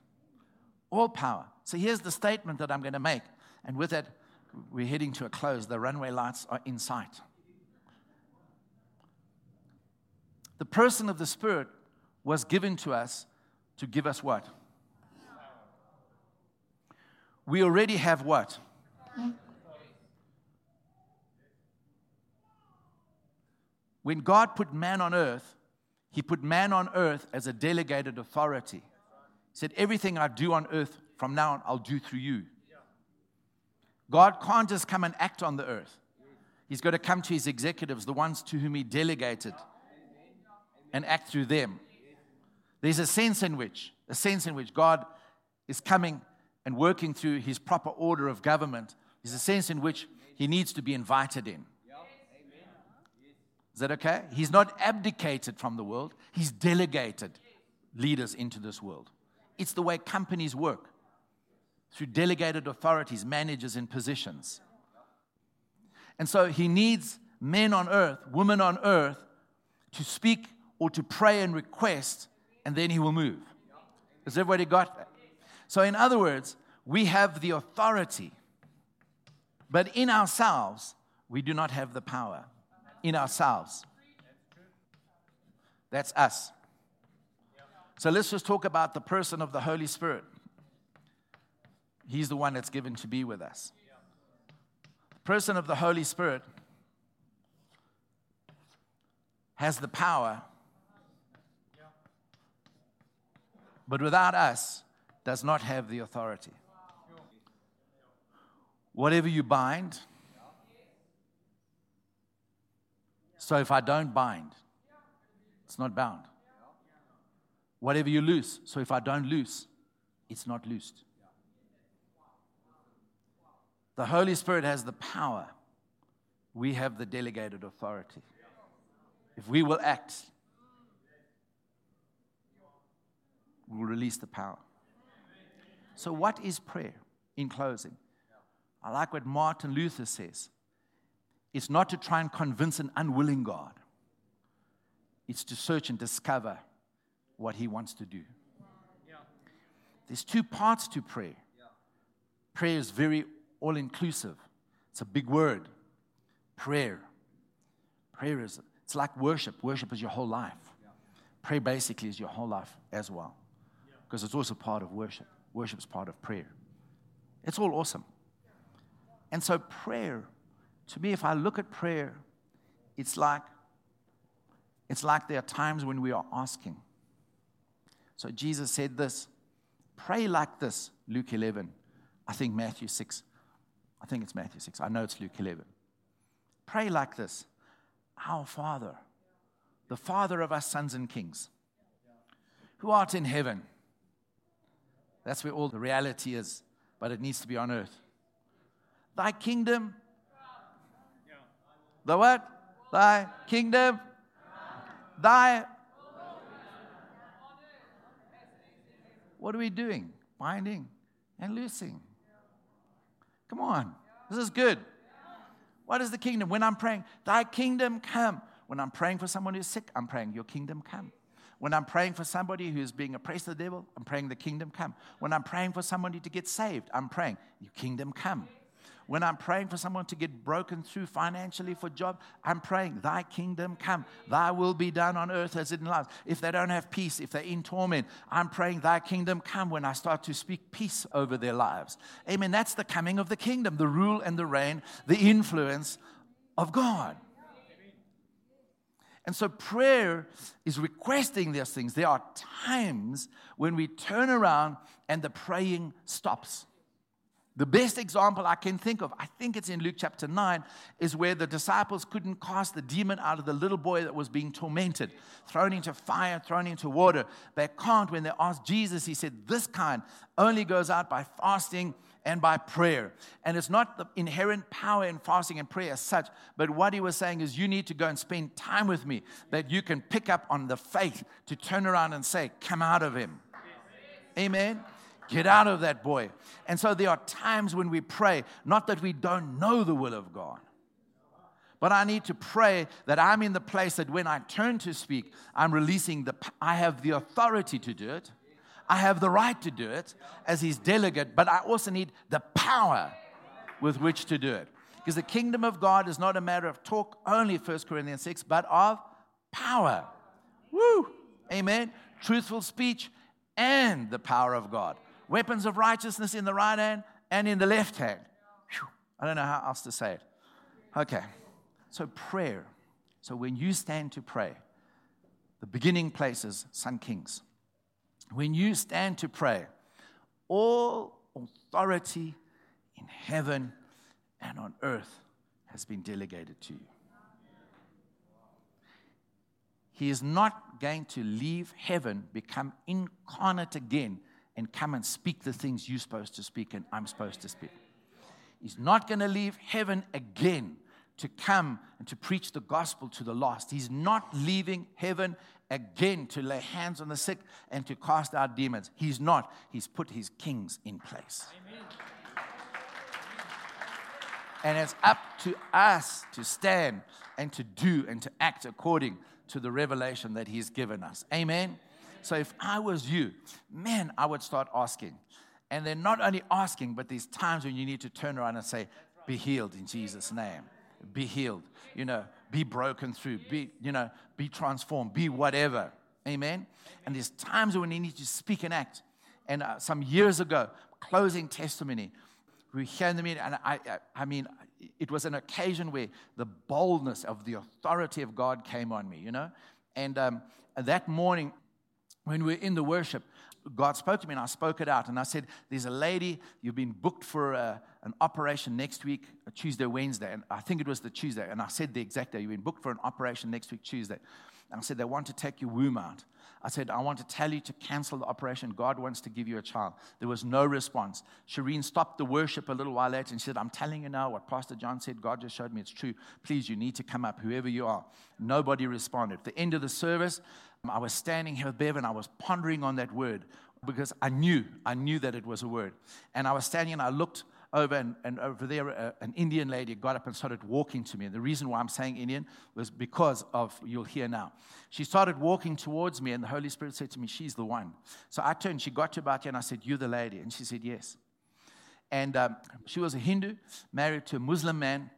All power. So here's the statement that I'm going to make. And with that, we're heading to a close. The runway lights are in sight. The person of the Spirit was given to us to give us what? We already have what? When God put man on earth, he put man on earth as a delegated authority. He said, everything I do on earth from now on, I'll do through you. God can't just come and act on the earth. He's got to come to his executives, the ones to whom he delegated, and act through them. There's a sense in which God is coming and working through his proper order of government. There's a sense in which he needs to be invited in. Is that okay? He's not abdicated from the world. He's delegated leaders into this world. It's the way companies work. Through delegated authorities, managers in positions. And so he needs men on earth, women on earth, to speak or to pray and request, and then he will move. Has everybody got that? So in other words, we have the authority, but in ourselves, we do not have the power. In ourselves. That's us. So let's just talk about the person of the Holy Spirit. He's the one that's given to be with us. The person of the Holy Spirit has the power, but without us, does not have the authority. Whatever you bind, so if I don't bind, it's not bound. Whatever you loose, so if I don't loose, it's not loosed. The Holy Spirit has the power. We have the delegated authority. If we will act, we will release the power. So what is prayer? In closing, I like what Martin Luther says. It's not to try and convince an unwilling God. It's to search and discover what he wants to do. There's two parts to prayer. Prayer is very all-inclusive. It's a big word. Prayer. It's like worship. Worship is your whole life. Prayer basically is your whole life as well. Because it's also part of worship. Worship is part of prayer. It's all awesome. And so prayer, to me, if I look at prayer, it's like there are times when we are asking. So Jesus said this, pray like this, Luke 11. I think Matthew 6. I think it's Matthew 6. I know it's Luke 11. Pray like this, our Father, the Father of us sons and kings, who art in heaven. That's where all the reality is, but it needs to be on earth. Thy kingdom... The what? Thy kingdom. Thy. What are we doing? Binding and loosing. Come on. This is good. What is the kingdom? When I'm praying, thy kingdom come. When I'm praying for someone who's sick, I'm praying, your kingdom come. When I'm praying for somebody who's being oppressed by the devil, I'm praying, the kingdom come. When I'm praying for somebody to get saved, I'm praying, your kingdom come. When I'm praying for someone to get broken through financially for job, I'm praying, thy kingdom come, thy will be done on earth as in life. If they don't have peace, if they're in torment, I'm praying, thy kingdom come, when I start to speak peace over their lives. Amen. That's the coming of the kingdom, the rule and the reign, the influence of God. And so prayer is requesting these things. There are times when we turn around and the praying stops. The best example I can think of, I think it's in Luke chapter 9, is where the disciples couldn't cast the demon out of the little boy that was being tormented, thrown into fire, thrown into water. They can't. When they asked Jesus, he said, this kind only goes out by fasting and by prayer. And it's not the inherent power in fasting and prayer as such, but what he was saying is you need to go and spend time with me that you can pick up on the faith to turn around and say, come out of him. Amen. Get out of that boy. And so there are times when we pray, not that we don't know the will of God, but I need to pray that I'm in the place that when I turn to speak, I'm releasing I have the authority to do it. I have the right to do it as his delegate, but I also need the power with which to do it. Because the kingdom of God is not a matter of talk only, 1 Corinthians 6, but of power. Woo! Amen. Truthful speech and the power of God. Weapons of righteousness in the right hand and in the left hand. Whew. I don't know how else to say it. Okay. So prayer. So when you stand to pray, the beginning places, Son Kings. When you stand to pray, all authority in heaven and on earth has been delegated to you. He is not going to leave heaven, become incarnate again, and come and speak the things you're supposed to speak and I'm supposed to speak. He's not going to leave heaven again to come and to preach the gospel to the lost. He's not leaving heaven again to lay hands on the sick and to cast out demons. He's not. He's put his kings in place. Amen. And it's up to us to stand and to do and to act according to the revelation that he's given us. Amen? So if I was you, man, I would start asking. And then not only asking, but there's times when you need to turn around and say, be healed in Jesus' name. Be healed. You know, be broken through, be transformed, be whatever. Amen? And there's times when you need to speak and act. And some years ago, closing testimony, we hear in the meeting, and I mean, it was an occasion where the boldness of the authority of God came on me, you know? And that morning, when we were in the worship, God spoke to me, and I spoke it out. And I said, there's a lady, you've been booked for an operation next week, Tuesday, Wednesday. And I think it was the Tuesday. And I said the exact day, you've been booked for an operation next week, Tuesday. And I said, they want to take your womb out. I said, I want to tell you to cancel the operation. God wants to give you a child. There was no response. Shireen stopped the worship a little while later and she said, I'm telling you now what Pastor John said. God just showed me it's true. Please, you need to come up, whoever you are. Nobody responded. At the end of the service, I was standing here with Bev and I was pondering on that word because I knew that it was a word. And I was standing and I looked over and over there, an Indian lady got up and started walking to me. And the reason why I'm saying Indian was because of, you'll hear now. She started walking towards me and the Holy Spirit said to me, she's the one. So I turned, she got to about here and I said, you're the lady. And she said, yes. And she was a Hindu, married to a Muslim man.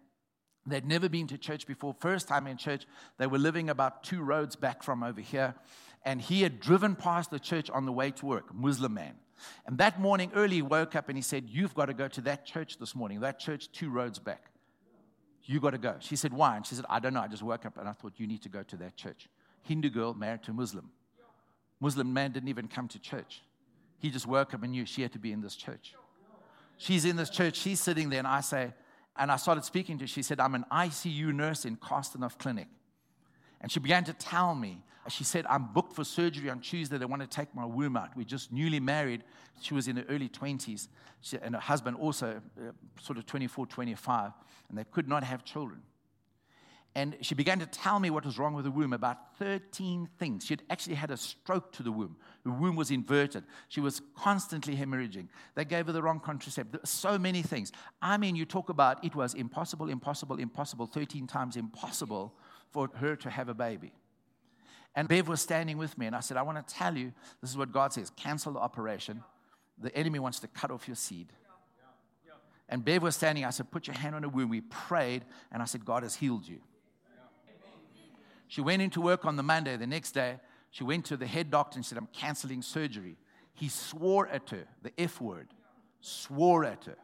They'd never been to church before. First time in church, they were living about 2 roads back from over here. And he had driven past the church on the way to work, Muslim man. And that morning early, he woke up and he said, you've got to go to that church this morning, that church 2 roads back. You got to go. She said, why? And she said, I don't know. I just woke up and I thought, you need to go to that church. Hindu girl married to a Muslim. Muslim man didn't even come to church. He just woke up and knew she had to be in this church. She's in this church. She's sitting there and I say, and I started speaking to her. She said, I'm an ICU nurse in Carstenhoff Clinic. And she began to tell me, she said, I'm booked for surgery on Tuesday. They want to take my womb out. We're just newly married. She was in her early 20s. And her husband also sort of 24, 25. And they could not have children. And she began to tell me what was wrong with the womb, about 13 things. She'd actually had a stroke to the womb. The womb was inverted. She was constantly hemorrhaging. They gave her the wrong contraceptive. So many things. I mean, you talk about it was impossible, impossible, impossible, 13 times impossible for her to have a baby. And Bev was standing with me, and I said, I want to tell you, this is what God says, cancel the operation. The enemy wants to cut off your seed. and Bev was standing. I said, put your hand on her wound. We prayed, and I said, God has healed you. She went into work on the Monday. The next day, she went to the head doctor and said, I'm canceling surgery. He swore at her, the F word, swore at her,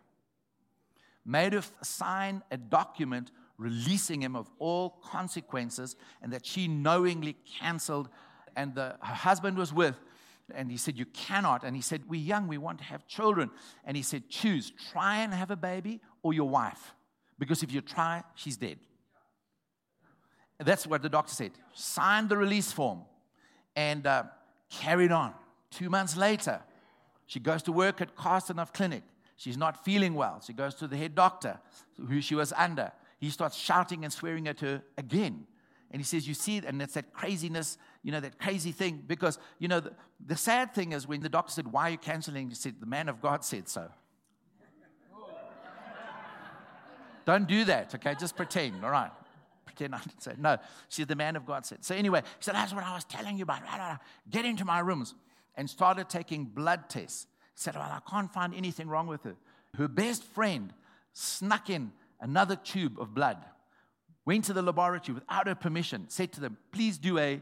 made her sign a document releasing him of all consequences, and that she knowingly canceled. And her husband was with, and he said, you cannot. And he said, we're young, we want to have children. And he said, choose, try and have a baby or your wife, because if you try, she's dead. That's what the doctor said. Signed the release form and carried on. 2 months later, she goes to work at Carstenhoff Clinic. She's not feeling well. She goes to the head doctor, who she was under. He starts shouting and swearing at her again. And he says, you see, and it's that craziness, you know, that crazy thing. Because, you know, the sad thing is when the doctor said, why are you canceling? He said, the man of God said so. Don't do that, okay? Just pretend, all right? Pretend I didn't say no. She said, the man of God said. So anyway, he said, that's what I was telling you about. Get into my rooms. And started taking blood tests. He said, well, I can't find anything wrong with her. Her best friend snuck in another tube of blood. Went to the laboratory without her permission, said to them, please do a... Yeah.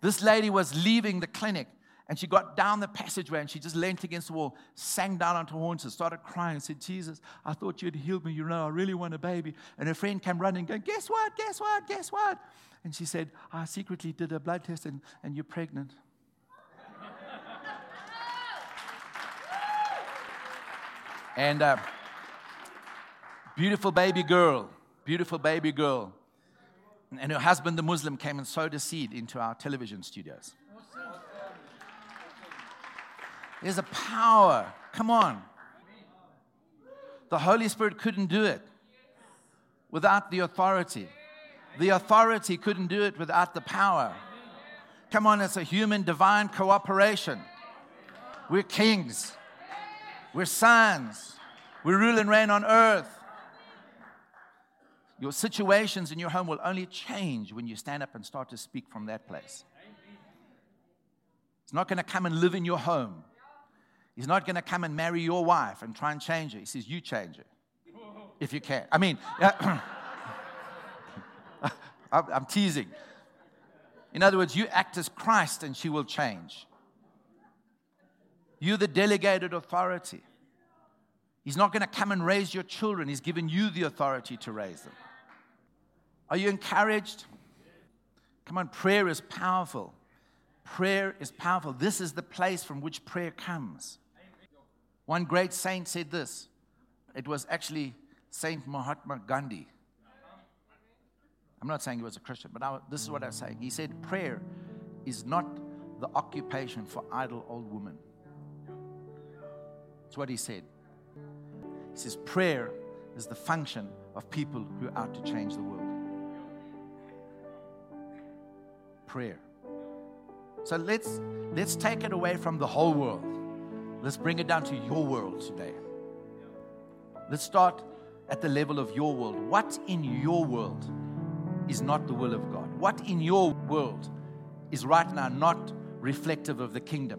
This lady was leaving the clinic, and she got down the passageway, and she just leant against the wall, sang down onto horns, and started crying, and said, Jesus, I thought you'd healed me, you know, I really want a baby. And her friend came running, going, guess what, guess what, guess what? And she said, I secretly did a blood test, and you're pregnant. And... Beautiful baby girl. And her husband, the Muslim, came and sowed a seed into our television studios. There's a power. Come on. The Holy Spirit couldn't do it without the authority. The authority couldn't do it without the power. Come on, it's a human-divine cooperation. We're kings. We're sons. We rule and reign on earth. Your situations in your home will only change when you stand up and start to speak from that place. He's not going to come and live in your home. He's not going to come and marry your wife and try and change her. He says, you change her, if you can. I mean, I'm teasing. In other words, you act as Christ and she will change. You're the delegated authority. He's not going to come and raise your children. He's given you the authority to raise them. Are you encouraged? Come on, prayer is powerful. Prayer is powerful. This is the place from which prayer comes. One great saint said this. It was actually Saint Mahatma Gandhi. I'm not saying he was a Christian, but this is what I'm saying. He said, prayer is not the occupation for idle old women. That's what he said. He says, prayer is the function of people who are out to change the world. Prayer. So let's take it away from the whole world. Let's bring it down to your world today. Let's start at the level of your world. What in your world is not the will of God? What in your world is right now not reflective of the kingdom?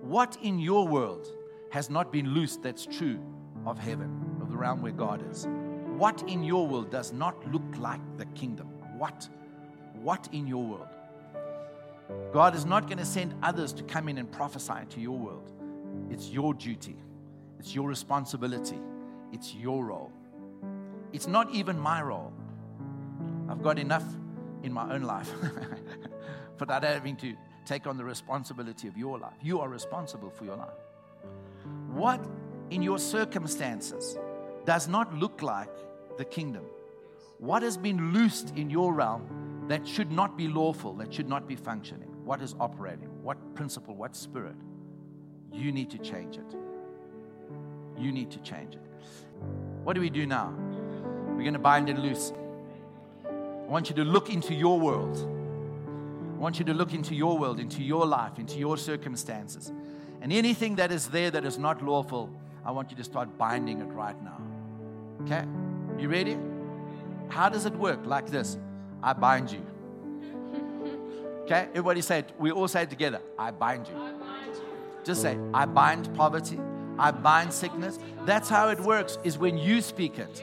What in your world has not been loosed that's true of heaven, of the realm where God is? What in your world does not look like the kingdom? What in your world? God is not going to send others to come in and prophesy to your world. It's your duty. It's your responsibility. It's your role. It's not even my role. I've got enough in my own life, but I don't have to take on the responsibility of your life. You are responsible for your life. What in your circumstances does not look like the kingdom? What has been loosed in your realm that should not be lawful, that should not be functioning? What is operating? What principle? What spirit? You need to change it. You need to change it. What do we do now? We're going to bind and loose. I want you to look into your world. I want you to look into your world, into your life, into your circumstances. And anything that is there that is not lawful, I want you to start binding it right now. Okay? You ready? How does it work? Like this. I bind you. Okay? Everybody say it. We all say it together. I bind you. Just say, I bind poverty. I bind sickness. That's how it works, is when you speak it.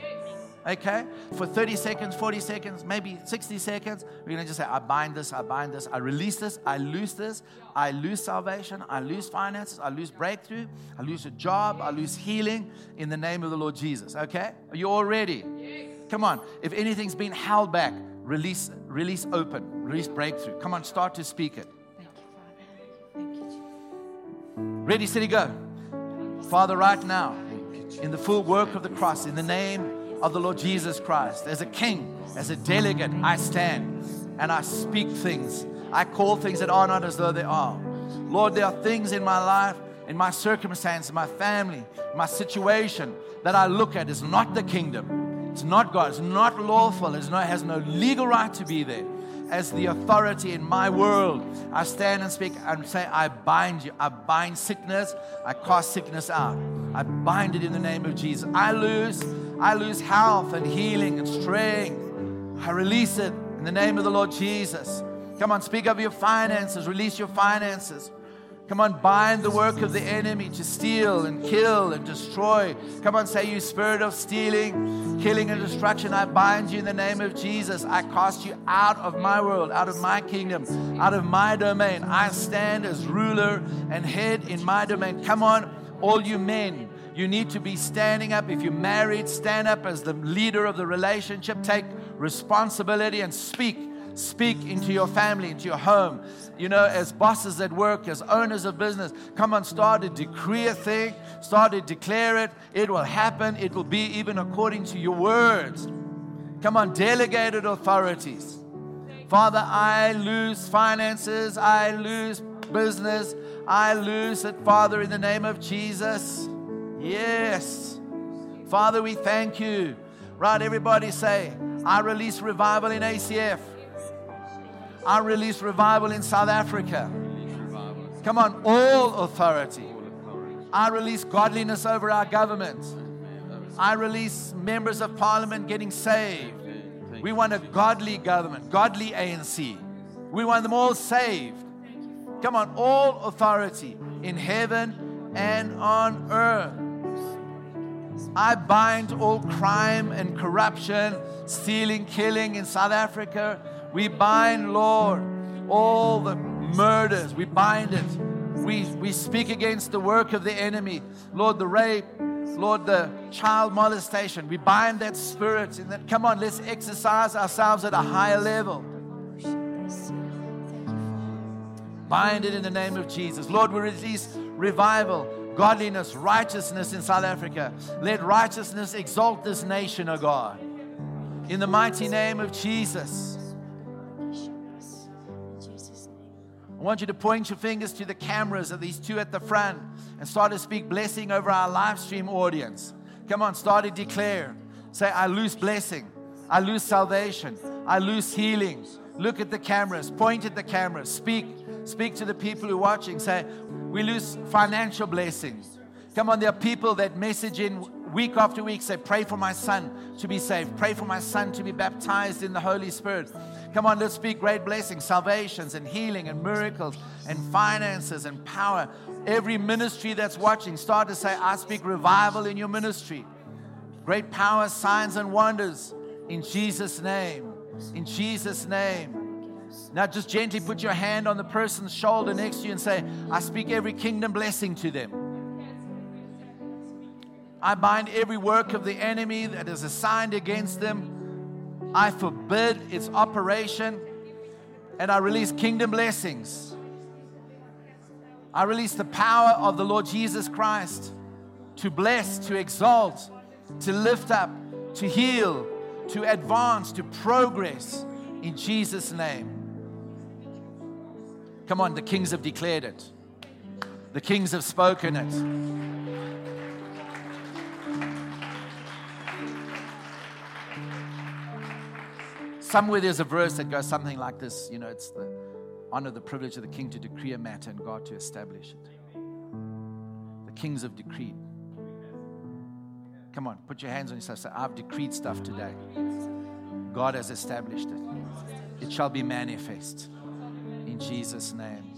Okay? For 30 seconds, 40 seconds, maybe 60 seconds, we're going to just say, I bind this, I bind this, I release this, I lose this, I lose salvation, I lose finances, I lose breakthrough, I lose a job, I lose healing in the name of the Lord Jesus. Okay? Are you all ready? Come on. If anything's been held back, release open, release breakthrough. Come on, start to speak it. Thank you, Father. Thank you, Jesus. Ready, steady, go. Father, right now, in the full work of the cross, in the name of the Lord Jesus Christ, as a king, as a delegate, I stand and I speak things. I call things that are not as though they are. Lord, there are things in my life, in my circumstance, in my family, my situation that I look at is not the kingdom. It's not God. It's not lawful. It has no legal right to be there. As the authority in my world, I stand and speak and say, I bind you. I bind sickness. I cast sickness out. I bind it in the name of Jesus. I lose health and healing and strength. I release it in the name of the Lord Jesus. Come on, speak of your finances. Release your finances. Come on, bind the work of the enemy to steal and kill and destroy. Come on, say, you spirit of stealing, killing, and destruction, I bind you in the name of Jesus. I cast you out of my world, out of my kingdom, out of my domain. I stand as ruler and head in my domain. Come on, all you men. You need to be standing up. If you're married, stand up as the leader of the relationship. Take responsibility and speak. Speak into your family, into your home. You know, as bosses at work, as owners of business, come on, start to decree a thing. Start to declare it. It will happen. It will be even according to your words. Come on, delegated authorities. Father, I lose finances. I lose business. I lose it, Father, in the name of Jesus. Yes. Father, we thank you. Right, everybody say, I release revival in ACF. I release revival in South Africa. Come on, all authority. I release godliness over our government. I release members of parliament getting saved. We want a godly government, godly ANC. We want them all saved. Come on, all authority in heaven and on earth. I bind all crime and corruption, stealing, killing in South Africa. We bind, Lord, all the murders. We bind it. We speak against the work of the enemy. Lord, the rape. Lord, the child molestation. We bind that spirit. And that, come on, let's exercise ourselves at a higher level. Bind it in the name of Jesus. Lord, we release revival. Godliness, righteousness in South Africa. Let righteousness exalt this nation, O God. In the mighty name of Jesus. I want you to point your fingers to the cameras of these two at the front and start to speak blessing over our live stream audience. Come on, start to declare. Say, I lose blessing. I lose salvation. I lose healing. Look at the cameras. Point at the cameras. Speak to the people who are watching. Say, we lose financial blessings. Come on, there are people that message in week after week. Say, pray for my son to be saved. Pray for my son to be baptized in the Holy Spirit. Come on, let's speak great blessings, salvations and healing and miracles and finances and power. Every ministry that's watching, start to say, I speak revival in your ministry. Great power, signs and wonders in Jesus' name. In Jesus' name. Now just gently put your hand on the person's shoulder next to you and say, I speak every kingdom blessing to them. I bind every work of the enemy that is assigned against them. I forbid its operation. And I release kingdom blessings. I release the power of the Lord Jesus Christ to bless, to exalt, to lift up, to heal, to advance, to progress in Jesus' name. Come on, the kings have declared it. The kings have spoken it. Somewhere there's a verse that goes something like this. You know, it's the honor, the privilege of the king to decree a matter and God to establish it. The kings have decreed. Come on, put your hands on yourself. Say, I've decreed stuff today. God has established it. It shall be manifest in Jesus' name.